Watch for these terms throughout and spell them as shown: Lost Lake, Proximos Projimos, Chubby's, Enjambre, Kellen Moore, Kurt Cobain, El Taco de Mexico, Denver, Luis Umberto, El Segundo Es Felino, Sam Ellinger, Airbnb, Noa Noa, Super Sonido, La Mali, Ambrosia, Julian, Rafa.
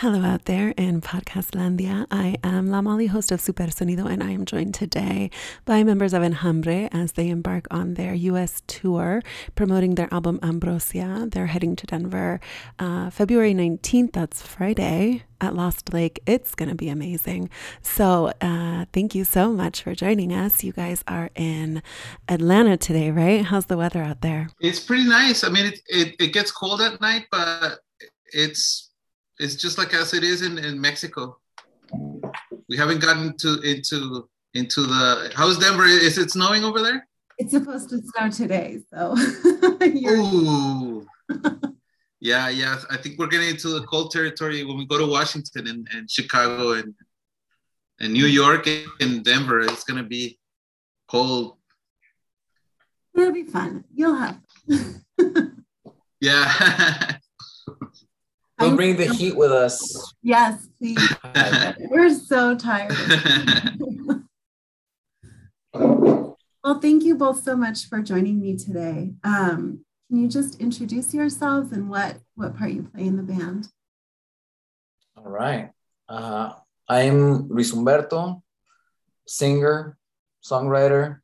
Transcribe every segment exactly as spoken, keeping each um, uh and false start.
Hello out there in Podcastlandia. I am La Mali, host of Super Sonido, and I am joined today by members of Enjambre as they embark on their U S tour promoting their album Ambrosia. They're heading to Denver uh, February nineteenth, that's Friday, at Lost Lake. It's going to be amazing. So uh, thank you so much for joining us. You guys are in Atlanta today, right? How's the weather out there? It's pretty nice. I mean, it, it, it gets cold at night, but it's... It's just like as it is in, in Mexico. We haven't gotten to into into the how's Denver? Is it snowing over there? It's supposed to snow today, so. Ooh, yeah, yeah. I think we're getting into the cold territory when we go to Washington and, and Chicago and and New York and Denver. It's gonna be cold. It'll be fun. You'll have. Yeah. We'll bring the heat with us. Yes, please. We're so tired. Well, thank you both so much for joining me today. Um, can you just introduce yourselves and what, what part you play in the band? All right. Uh, I'm Luis Umberto, singer, songwriter,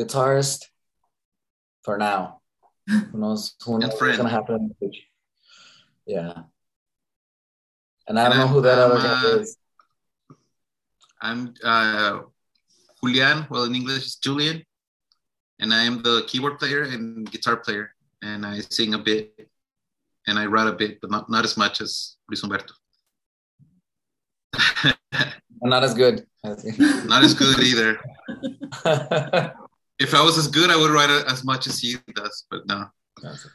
guitarist, for now. Who knows, who knows what's going to happen on the stage? Yeah. And I don't know who that I'm, other guy uh, is. I'm uh, Julian. Well, in English, it's Julian. And I am the keyboard player and guitar player. And I sing a bit. And I write a bit, but not, not as much as Luis Umberto. Not as good. Not as good either. If I was as good, I would write as much as he does, but no. That's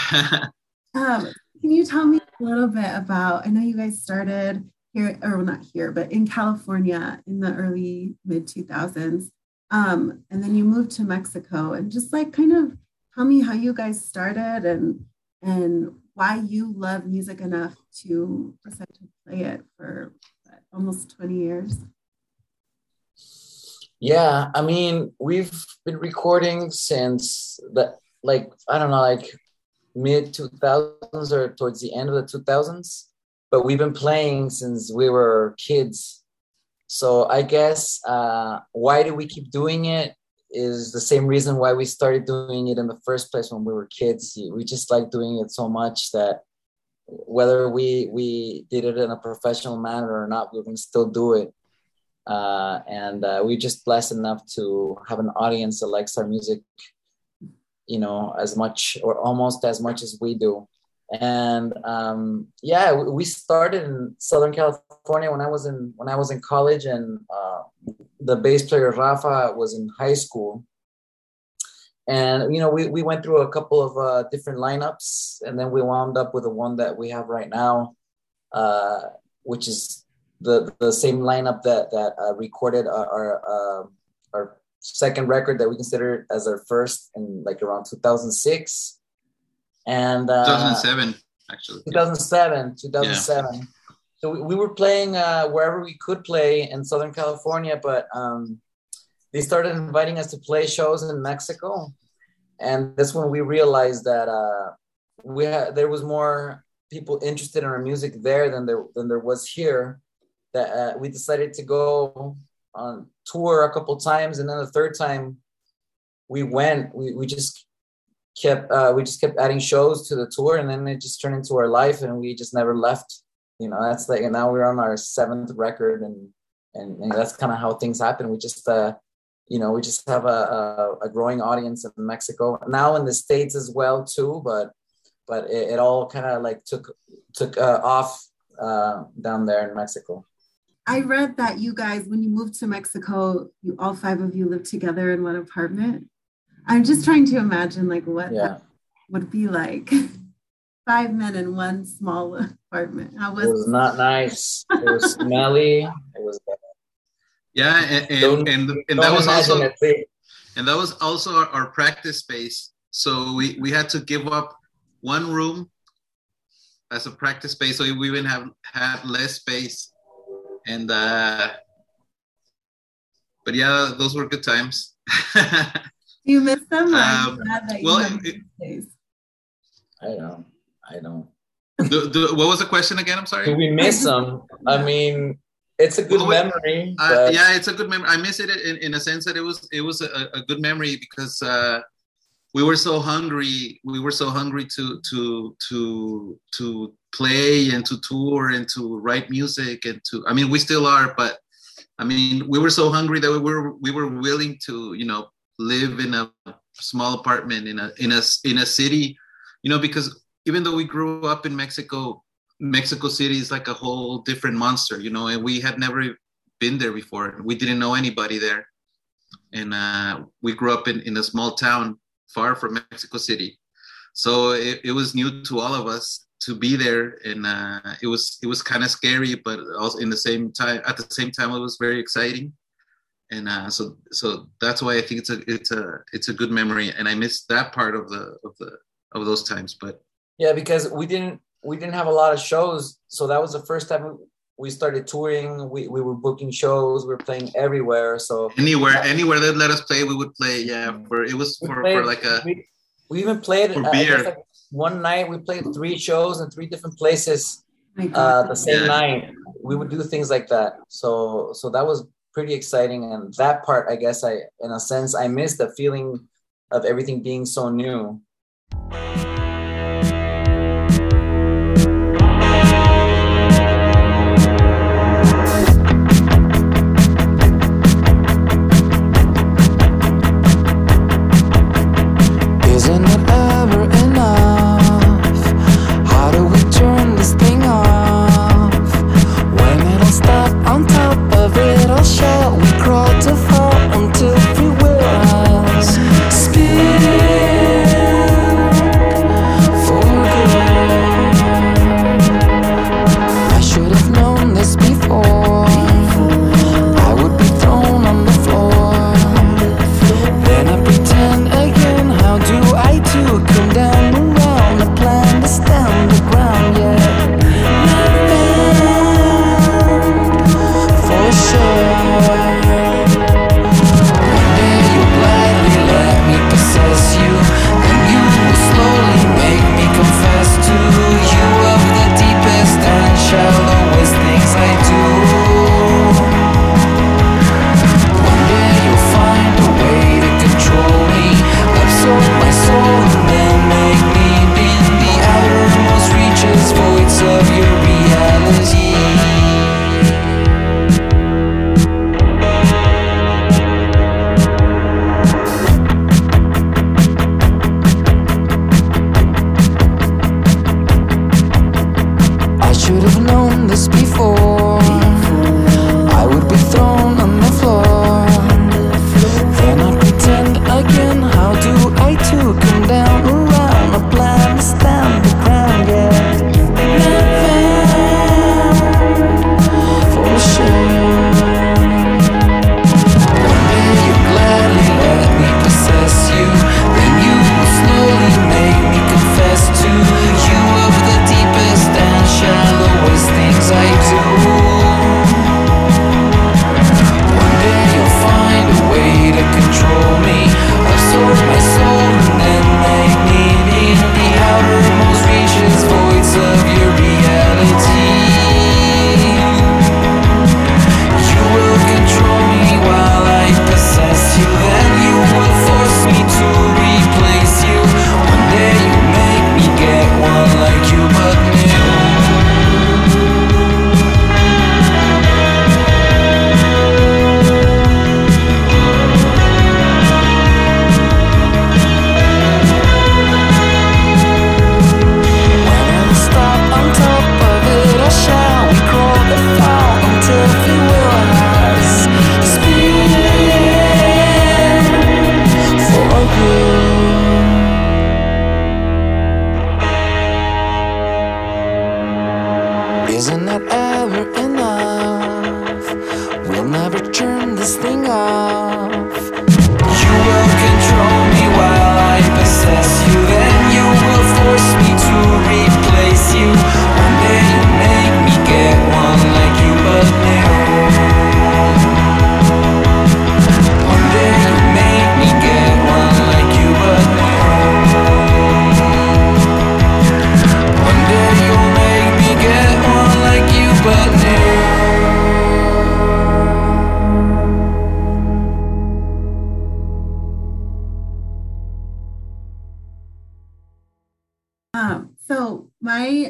okay. Um, can you tell me a little bit about, I know you guys started here, or not here, but in California in the early mid two thousands, um, and then you moved to Mexico, and just like kind of tell me how you guys started and and why you love music enough to decide to play it for almost twenty years. Yeah, I mean, we've been recording since the, like, I don't know, like, mid two thousands or towards the end of the two thousands, but we've been playing since we were kids. So I guess uh, why do we keep doing it is the same reason why we started doing it in the first place when we were kids. We just like doing it so much that whether we we did it in a professional manner or not, we can still do it. Uh, and uh, we're just blessed enough to have an audience that likes our music, you know, as much or almost as much as we do. And um, yeah, we started in Southern California when I was in when I was in college, and uh, the bass player Rafa was in high school. And you know, we we went through a couple of uh, different lineups, and then we wound up with the one that we have right now, uh, which is the the same lineup that that uh, recorded our our. Uh, our second record that we consider as our first in like around two thousand six and uh, two thousand seven actually two thousand seven two thousand seven yeah. So we, we were playing uh, wherever we could play in Southern California, but um, they started inviting us to play shows in Mexico, and that's when we realized that uh, we had, there was more people interested in our music there than there than there was here, that uh, we decided to go on tour a couple times, and then the third time we went, we, we just kept uh, we just kept adding shows to the tour, and then it just turned into our life, and we just never left. You know, that's like, and now we're on our seventh record, and and, and that's kind of how things happen. We just uh, you know, we just have a, a a growing audience in Mexico now, in the States as well too, but but it, it all kind of like took took uh, off uh, down there in Mexico. I read that you guys, when you moved to Mexico, you all five of you lived together in one apartment. I'm just trying to imagine like what yeah. that would be like. Five men in one small apartment. How was it? Was not nice. It was smelly. It was bad. Yeah, and and, and, and that was also and that was also our, our practice space. So we, we had to give up one room as a practice space, so we even have had less space. And, uh, but yeah, those were good times. You miss them? Um, well, it, I don't, I don't. Do, do, what was the question again? I'm sorry. Do we miss them? I mean, it's a good well, memory. Uh, but... Yeah, it's a good memory. I miss it in, in a sense that it was it was a, a good memory because uh, we were so hungry. We were so hungry to to to to play and to tour and to write music and to. I mean, we still are, but I mean, we were so hungry that we were we were willing to, you know, live in a small apartment in a in a in a city, you know, because. Even though we grew up in Mexico, Mexico City is like a whole different monster, you know, and we had never been there before. We didn't know anybody there. And uh, we grew up in, in a small town far from Mexico City. So it, it was new to all of us to be there. And uh, it was it was kind of scary, but also in the same time, at the same time, it was very exciting. And uh, so so that's why I think it's a it's a it's a good memory. And I miss that part of the of the of those times, but. Yeah, because we didn't we didn't have a lot of shows, so that was the first time we started touring. We we were booking shows, we were playing everywhere. So anywhere, yeah. anywhere that let us play, we would play. Yeah, for it was for, played, for like a we, we even played for beer. Uh, like one night we played three shows in three different places uh, the same yeah. night. We would do things like that. So so that was pretty exciting, and that part, I guess, I in a sense I missed the feeling of everything being so new. You're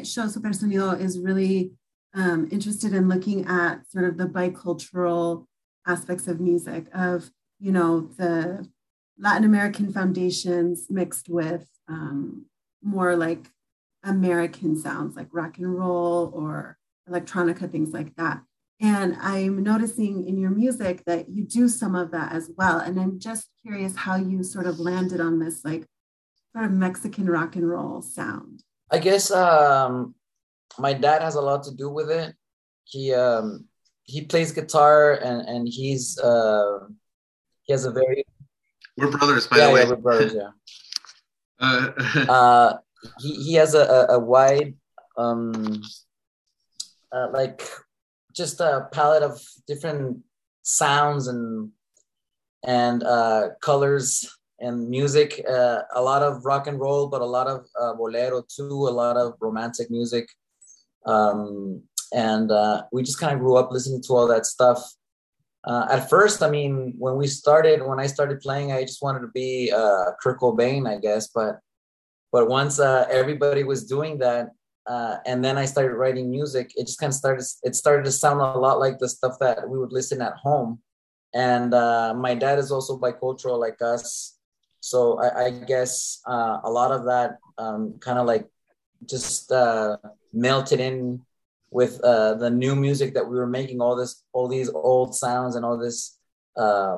that shows Super Sonido is really um, interested in looking at sort of the bicultural aspects of music, of, you know, the Latin American foundations mixed with um, more like American sounds like rock and roll or electronica, things like that. And I'm noticing in your music that you do some of that as well. And I'm just curious how you sort of landed on this, like, sort of Mexican rock and roll sound. I guess um, my dad has a lot to do with it. He um, he plays guitar and and he's uh, he has a very we're brothers by yeah, the way yeah we're brothers yeah. uh, uh, he he has a a, a wide um, uh, like just a palette of different sounds and and uh, colors. And music, uh, a lot of rock and roll, but a lot of uh, bolero too, a lot of romantic music. Um, and uh, we just kind of grew up listening to all that stuff. Uh, at first, I mean, when we started, when I started playing, I just wanted to be uh, Kurt Cobain, I guess. But but once uh, everybody was doing that, uh, and then I started writing music, it just kind of started, it started to sound a lot like the stuff that we would listen at home. And uh, my dad is also bicultural like us. So I, I guess uh, a lot of that um, kind of like just uh, melted in with uh, the new music that we were making, all this, all these old sounds and all this uh,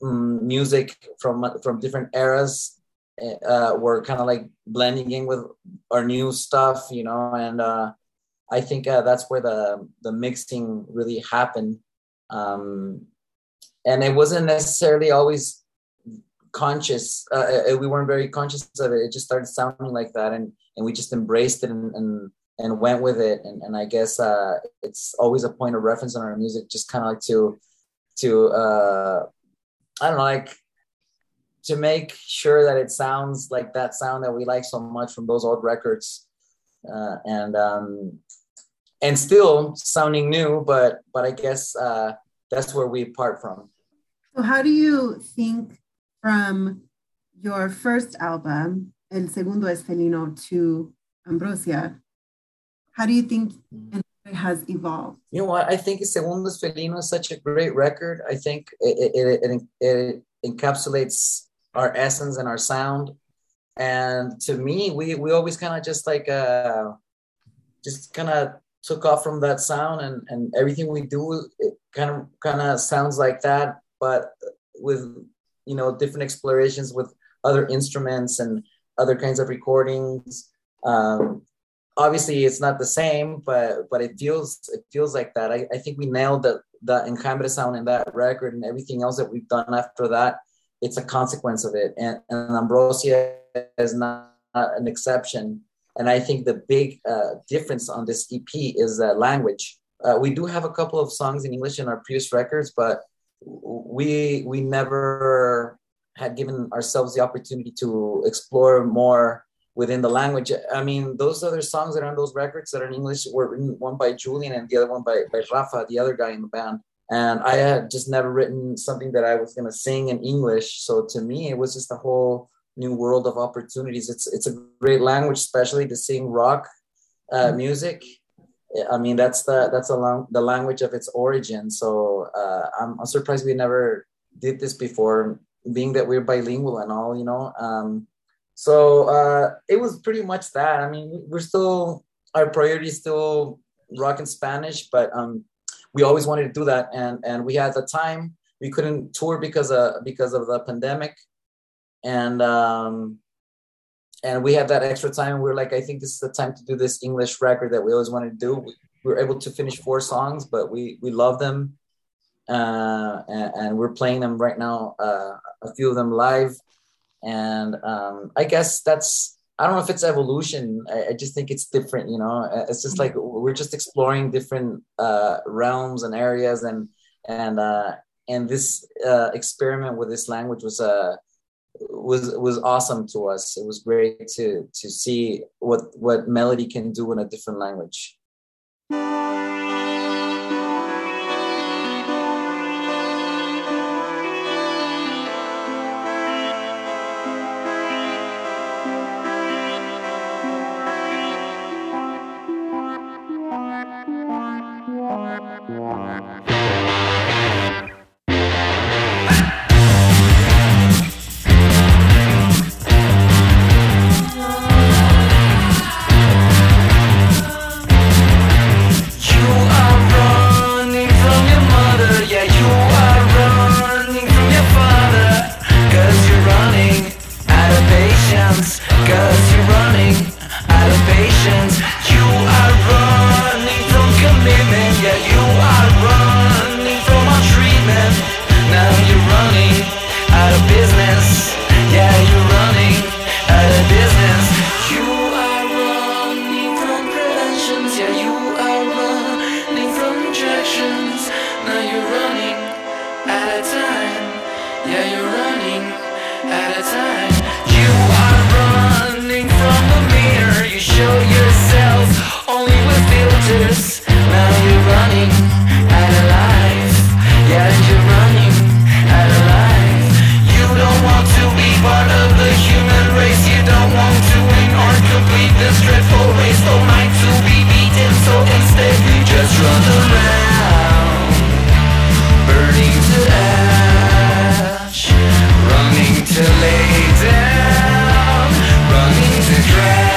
music from from different eras uh, were kind of like blending in with our new stuff, you know. And uh, I think uh, that's where the the mixing really happened. Um, and it wasn't necessarily always conscious. Uh, we weren't very conscious of it. It just started sounding like that, and, and we just embraced it and and, and went with it. And, and I guess uh, it's always a point of reference in our music, just kind of like to to uh, I don't know, like to make sure that it sounds like that sound that we like so much from those old records, uh, and um, and still sounding new. But but I guess uh, that's where we part from. So how do you think? From your first album, El Segundo Es Felino, to Ambrosia, how do you think it has evolved? You know what? I think El Segundo Es Felino is such a great record. I think it, it, it, it encapsulates our essence and our sound. And to me, we, we always kind of just like, uh, just kind of took off from that sound, and, and everything we do, it kind of kind of sounds like that, but with, you know, different explorations with other instruments and other kinds of recordings. Um, obviously, it's not the same, but but it feels it feels like that. I, I think we nailed the, the Enjambre sound in that record, and everything else that we've done after that, it's a consequence of it. And, and Ambrosia is not, not an exception. And I think the big uh, difference on this E P is uh, language. Uh, we do have a couple of songs in English in our previous records, but we we never had given ourselves the opportunity to explore more within the language. I mean, those other songs that are on those records that are in English were written, one by Julian and the other one by, by Rafa, the other guy in the band. And I had just never written something that I was going to sing in English. So to me, it was just a whole new world of opportunities. It's it's a great language, especially to sing rock uh, music. I mean, that's the that's a long, the language of its origin. So uh, I'm, I'm surprised we never did this before, being that we're bilingual and all, you know. Um, so uh, it was pretty much that. I mean, we're still, our priority is still rock and Spanish, but um, we always wanted to do that. And and we had the time. We couldn't tour because of, because of the pandemic. And um And we had that extra time. We were like, I think this is the time to do this English record that we always wanted to do. We, we were able to finish four songs, but we we love them. Uh, and, and we're playing them right now, uh, a few of them live. And um, I guess that's, I don't know if it's evolution. I, I just think it's different, you know. It's just like we're just exploring different uh, realms and areas. And and uh, and this uh, experiment with this language was a, uh, was was awesome to us. It was great to to see what what melody can do in a different language. out of time. Yeah, you're running out of time. You are running from the mirror. You show yourself only with filters. Now you're running out of life. Yeah, you're running out of life. You don't want to be part of the human race. You don't want to win or complete this dreadful race. No mind to be beaten, so instead you just run around, burning to ash, running to lay down, running to crash.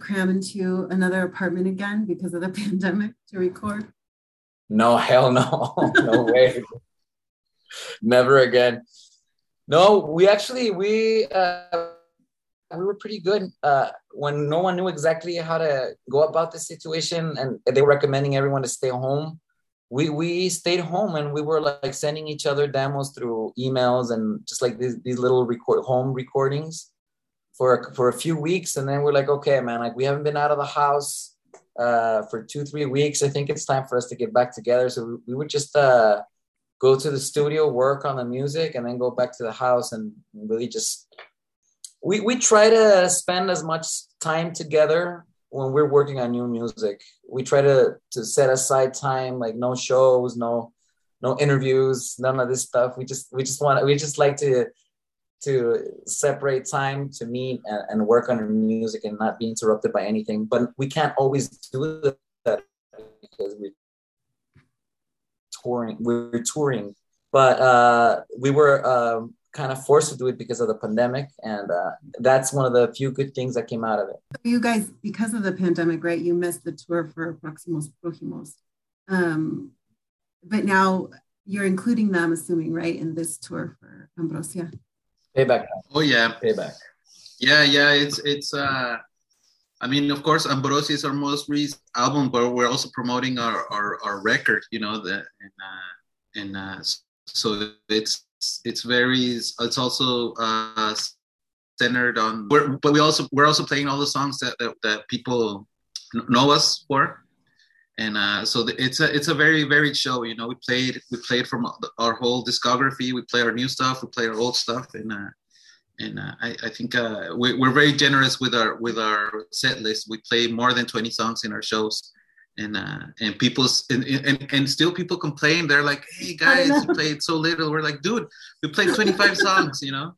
Cram into another apartment again because of the pandemic to record? No, hell no. No way. Never again. No, we actually, we uh, we were pretty good uh, when no one knew exactly how to go about the situation and they were recommending everyone to stay home. We we stayed home and we were like sending each other demos through emails and just like these, these little record home recordings. For a, for a few weeks, and then we're like, okay, man, like we haven't been out of the house uh, for two, three weeks. I think it's time for us to get back together. So we, we would just uh, go to the studio, work on the music, and then go back to the house and really just we we try to spend as much time together when we're working on new music. We try to to set aside time, like no shows, no no interviews, none of this stuff. We just we just want we just like to. to separate time to meet and, and work on our music and not be interrupted by anything. But we can't always do that because we're touring. We're touring. But uh, we were uh, kind of forced to do it because of the pandemic. And uh, that's one of the few good things that came out of it. You guys, because of the pandemic, right, you missed the tour for Proximos Projimos. Um, but now you're including them, assuming, right, in this tour for Ambrosia. Payback. Oh yeah. Payback. Yeah, yeah. It's it's. Uh, I mean, of course, Ambrosia is our most recent album, but we're also promoting our our, our record. You know, the and uh, and uh, so it's it's very. It's also uh, centered on. We're, but we also we're also playing all the songs that that, that people know us for, and uh, so the, it's a it's a very varied show. You know, we played we played from our whole discography. We play our new stuff. We play our old stuff, and uh, and uh, I I think uh, we, we're very generous with our with our set list. We play more than twenty songs in our shows, and uh, and people and, and and still people complain. They're like, hey guys, you played so little. We're like, dude, we played twenty-five songs. You know.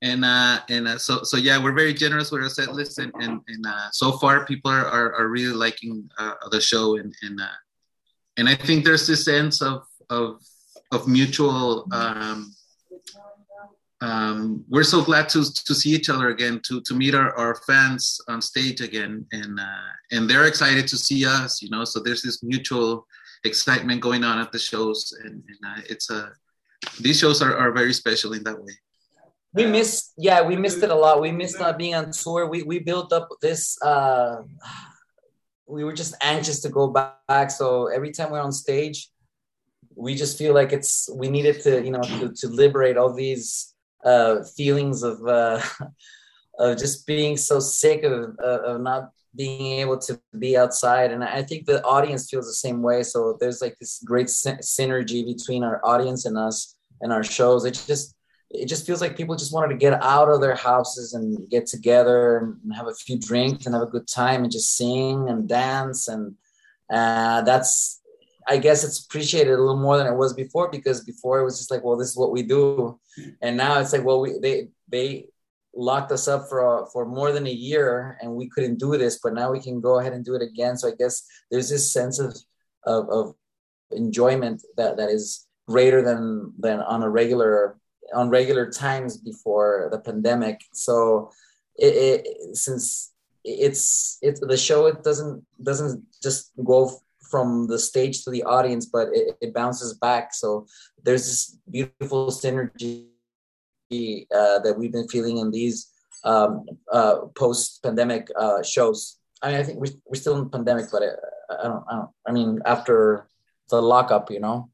And uh, and uh, so so yeah, we're very generous with our set list, and and, and uh, so far people are are, are really liking uh, the show, and and uh, and I think there's this sense of of of mutual. Um, um, we're so glad to to see each other again, to to meet our, our fans on stage again, and uh, and they're excited to see us, you know. So there's this mutual excitement going on at the shows, and, and uh, it's a uh, these shows are, are very special in that way. We missed, yeah, we missed it a lot. We missed not being on tour. We we built up this, uh, we were just anxious to go back. So every time we're on stage, we just feel like it's, we needed to, you know, to, to liberate all these uh, feelings of, uh, of just being so sick of, of not being able to be outside. And I think the audience feels the same way. So there's like this great sy- synergy between our audience and us and our shows. It just, it just feels like people just wanted to get out of their houses and get together and have a few drinks and have a good time and just sing and dance. And uh, that's, I guess it's appreciated a little more than it was before, because before it was just like, well, this is what we do. And now it's like, well, we, they, they locked us up for, uh, for more than a year and we couldn't do this, but now we can go ahead and do it again. So I guess there's this sense of, of, of enjoyment that, that is greater than, than on a regular on regular times before the pandemic. So it, it since it's it's the show, it doesn't doesn't just go f- from the stage to the audience, but it, it bounces back. So there's this beautiful synergy uh, that we've been feeling in these um, uh, post-pandemic uh, shows. I mean, I think we're, we're still in the pandemic, but I, I, don't, I don't, I mean, after the lockup, you know?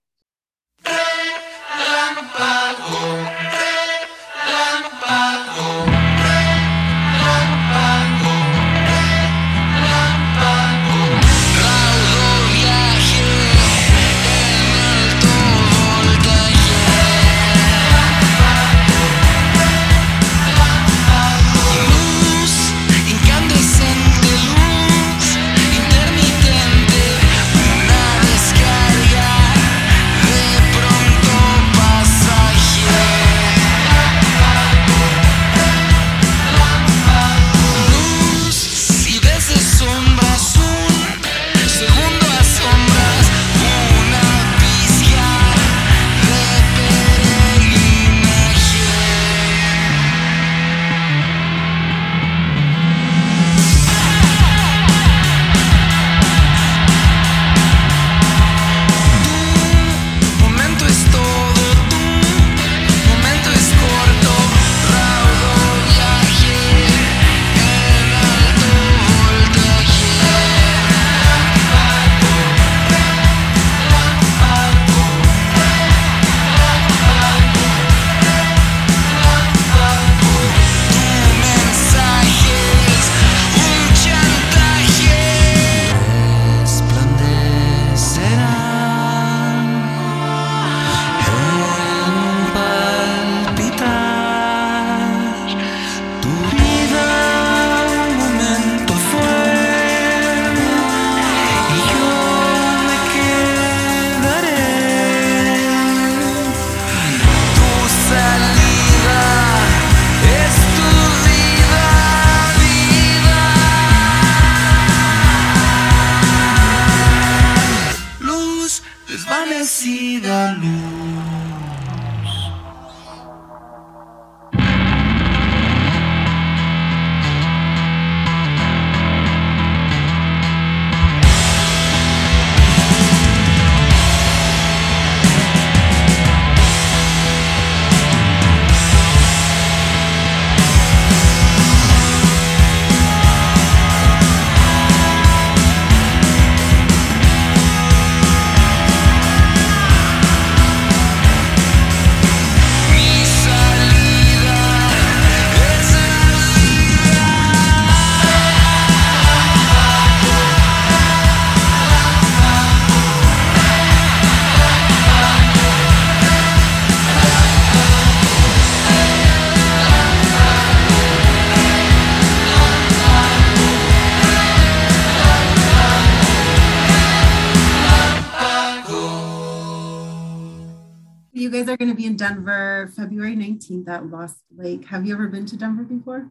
Denver, February nineteenth at Lost Lake. Have you ever been to Denver before?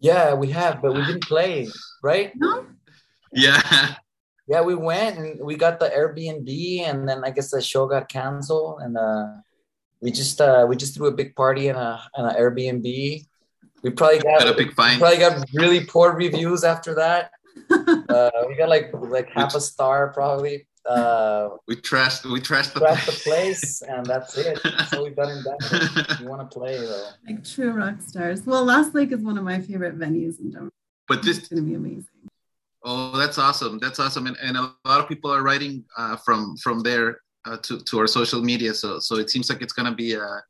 Yeah, we have, but we didn't play, right? No. Yeah. Yeah, we went and we got the Airbnb, and then I guess the show got canceled, and uh, we just uh, we just threw a big party in a in an Airbnb. We probably got, got a big fine. Probably got really poor reviews after that. uh, we got like like half a star probably. Uh, we trashed we trashed the, trashed place. the place and that's it. So we've done in Denver. We want to play though, like true rock stars. Well, Lost Lake is one of my favorite venues in Denver, but this is going to be amazing. Oh, that's awesome! That's awesome, and, and a lot of people are writing uh, from from there uh, to to our social media. So so it seems like it's going to be a,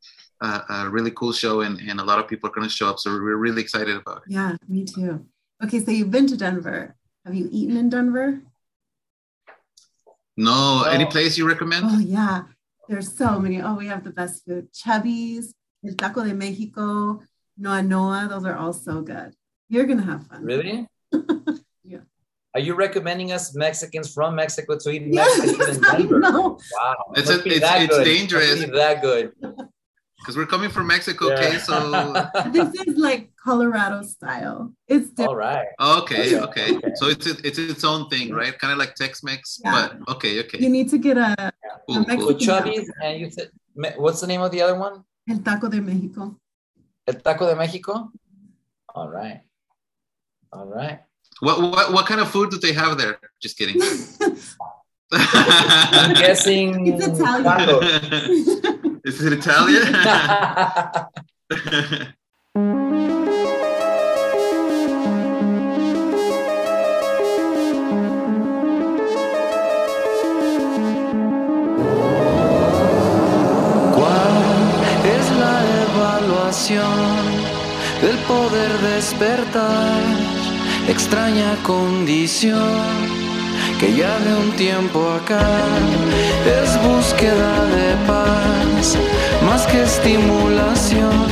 a, a really cool show, and, and a lot of people are going to show up. So we're really excited about it. Yeah, me too. Okay, so you've been to Denver. Have you eaten in Denver? No. Oh. Any place you recommend? Oh, yeah. There's so many. Oh, we have the best food. Chubby's, El Taco de Mexico, Noa Noa. Those are all so good. You're going to have fun. Really? Yeah. Are you recommending us Mexicans from Mexico to eat Mexican yes, in Denver? Wow. It's, it a, it's, that it's dangerous. It that good. Because we're coming from Mexico, yeah. Okay? So this is like Colorado style. It's different. All right. Okay, okay. okay. So it's it's its own thing, right? Kind of like Tex-Mex, yeah. But okay, okay. You need to get a, yeah. a Mexican. Cool. Chubby's, and you said, what's the name of the other one? El Taco de Mexico. El Taco de Mexico. All right. All right. What what what kind of food do they have there? Just kidding. I'm guessing it's Italian. Taco. Is it Italian? ¿Cuál es la evaluación del poder despertar? Extraña condición que ya de un tiempo acá es búsqueda de paz, más que estimulación.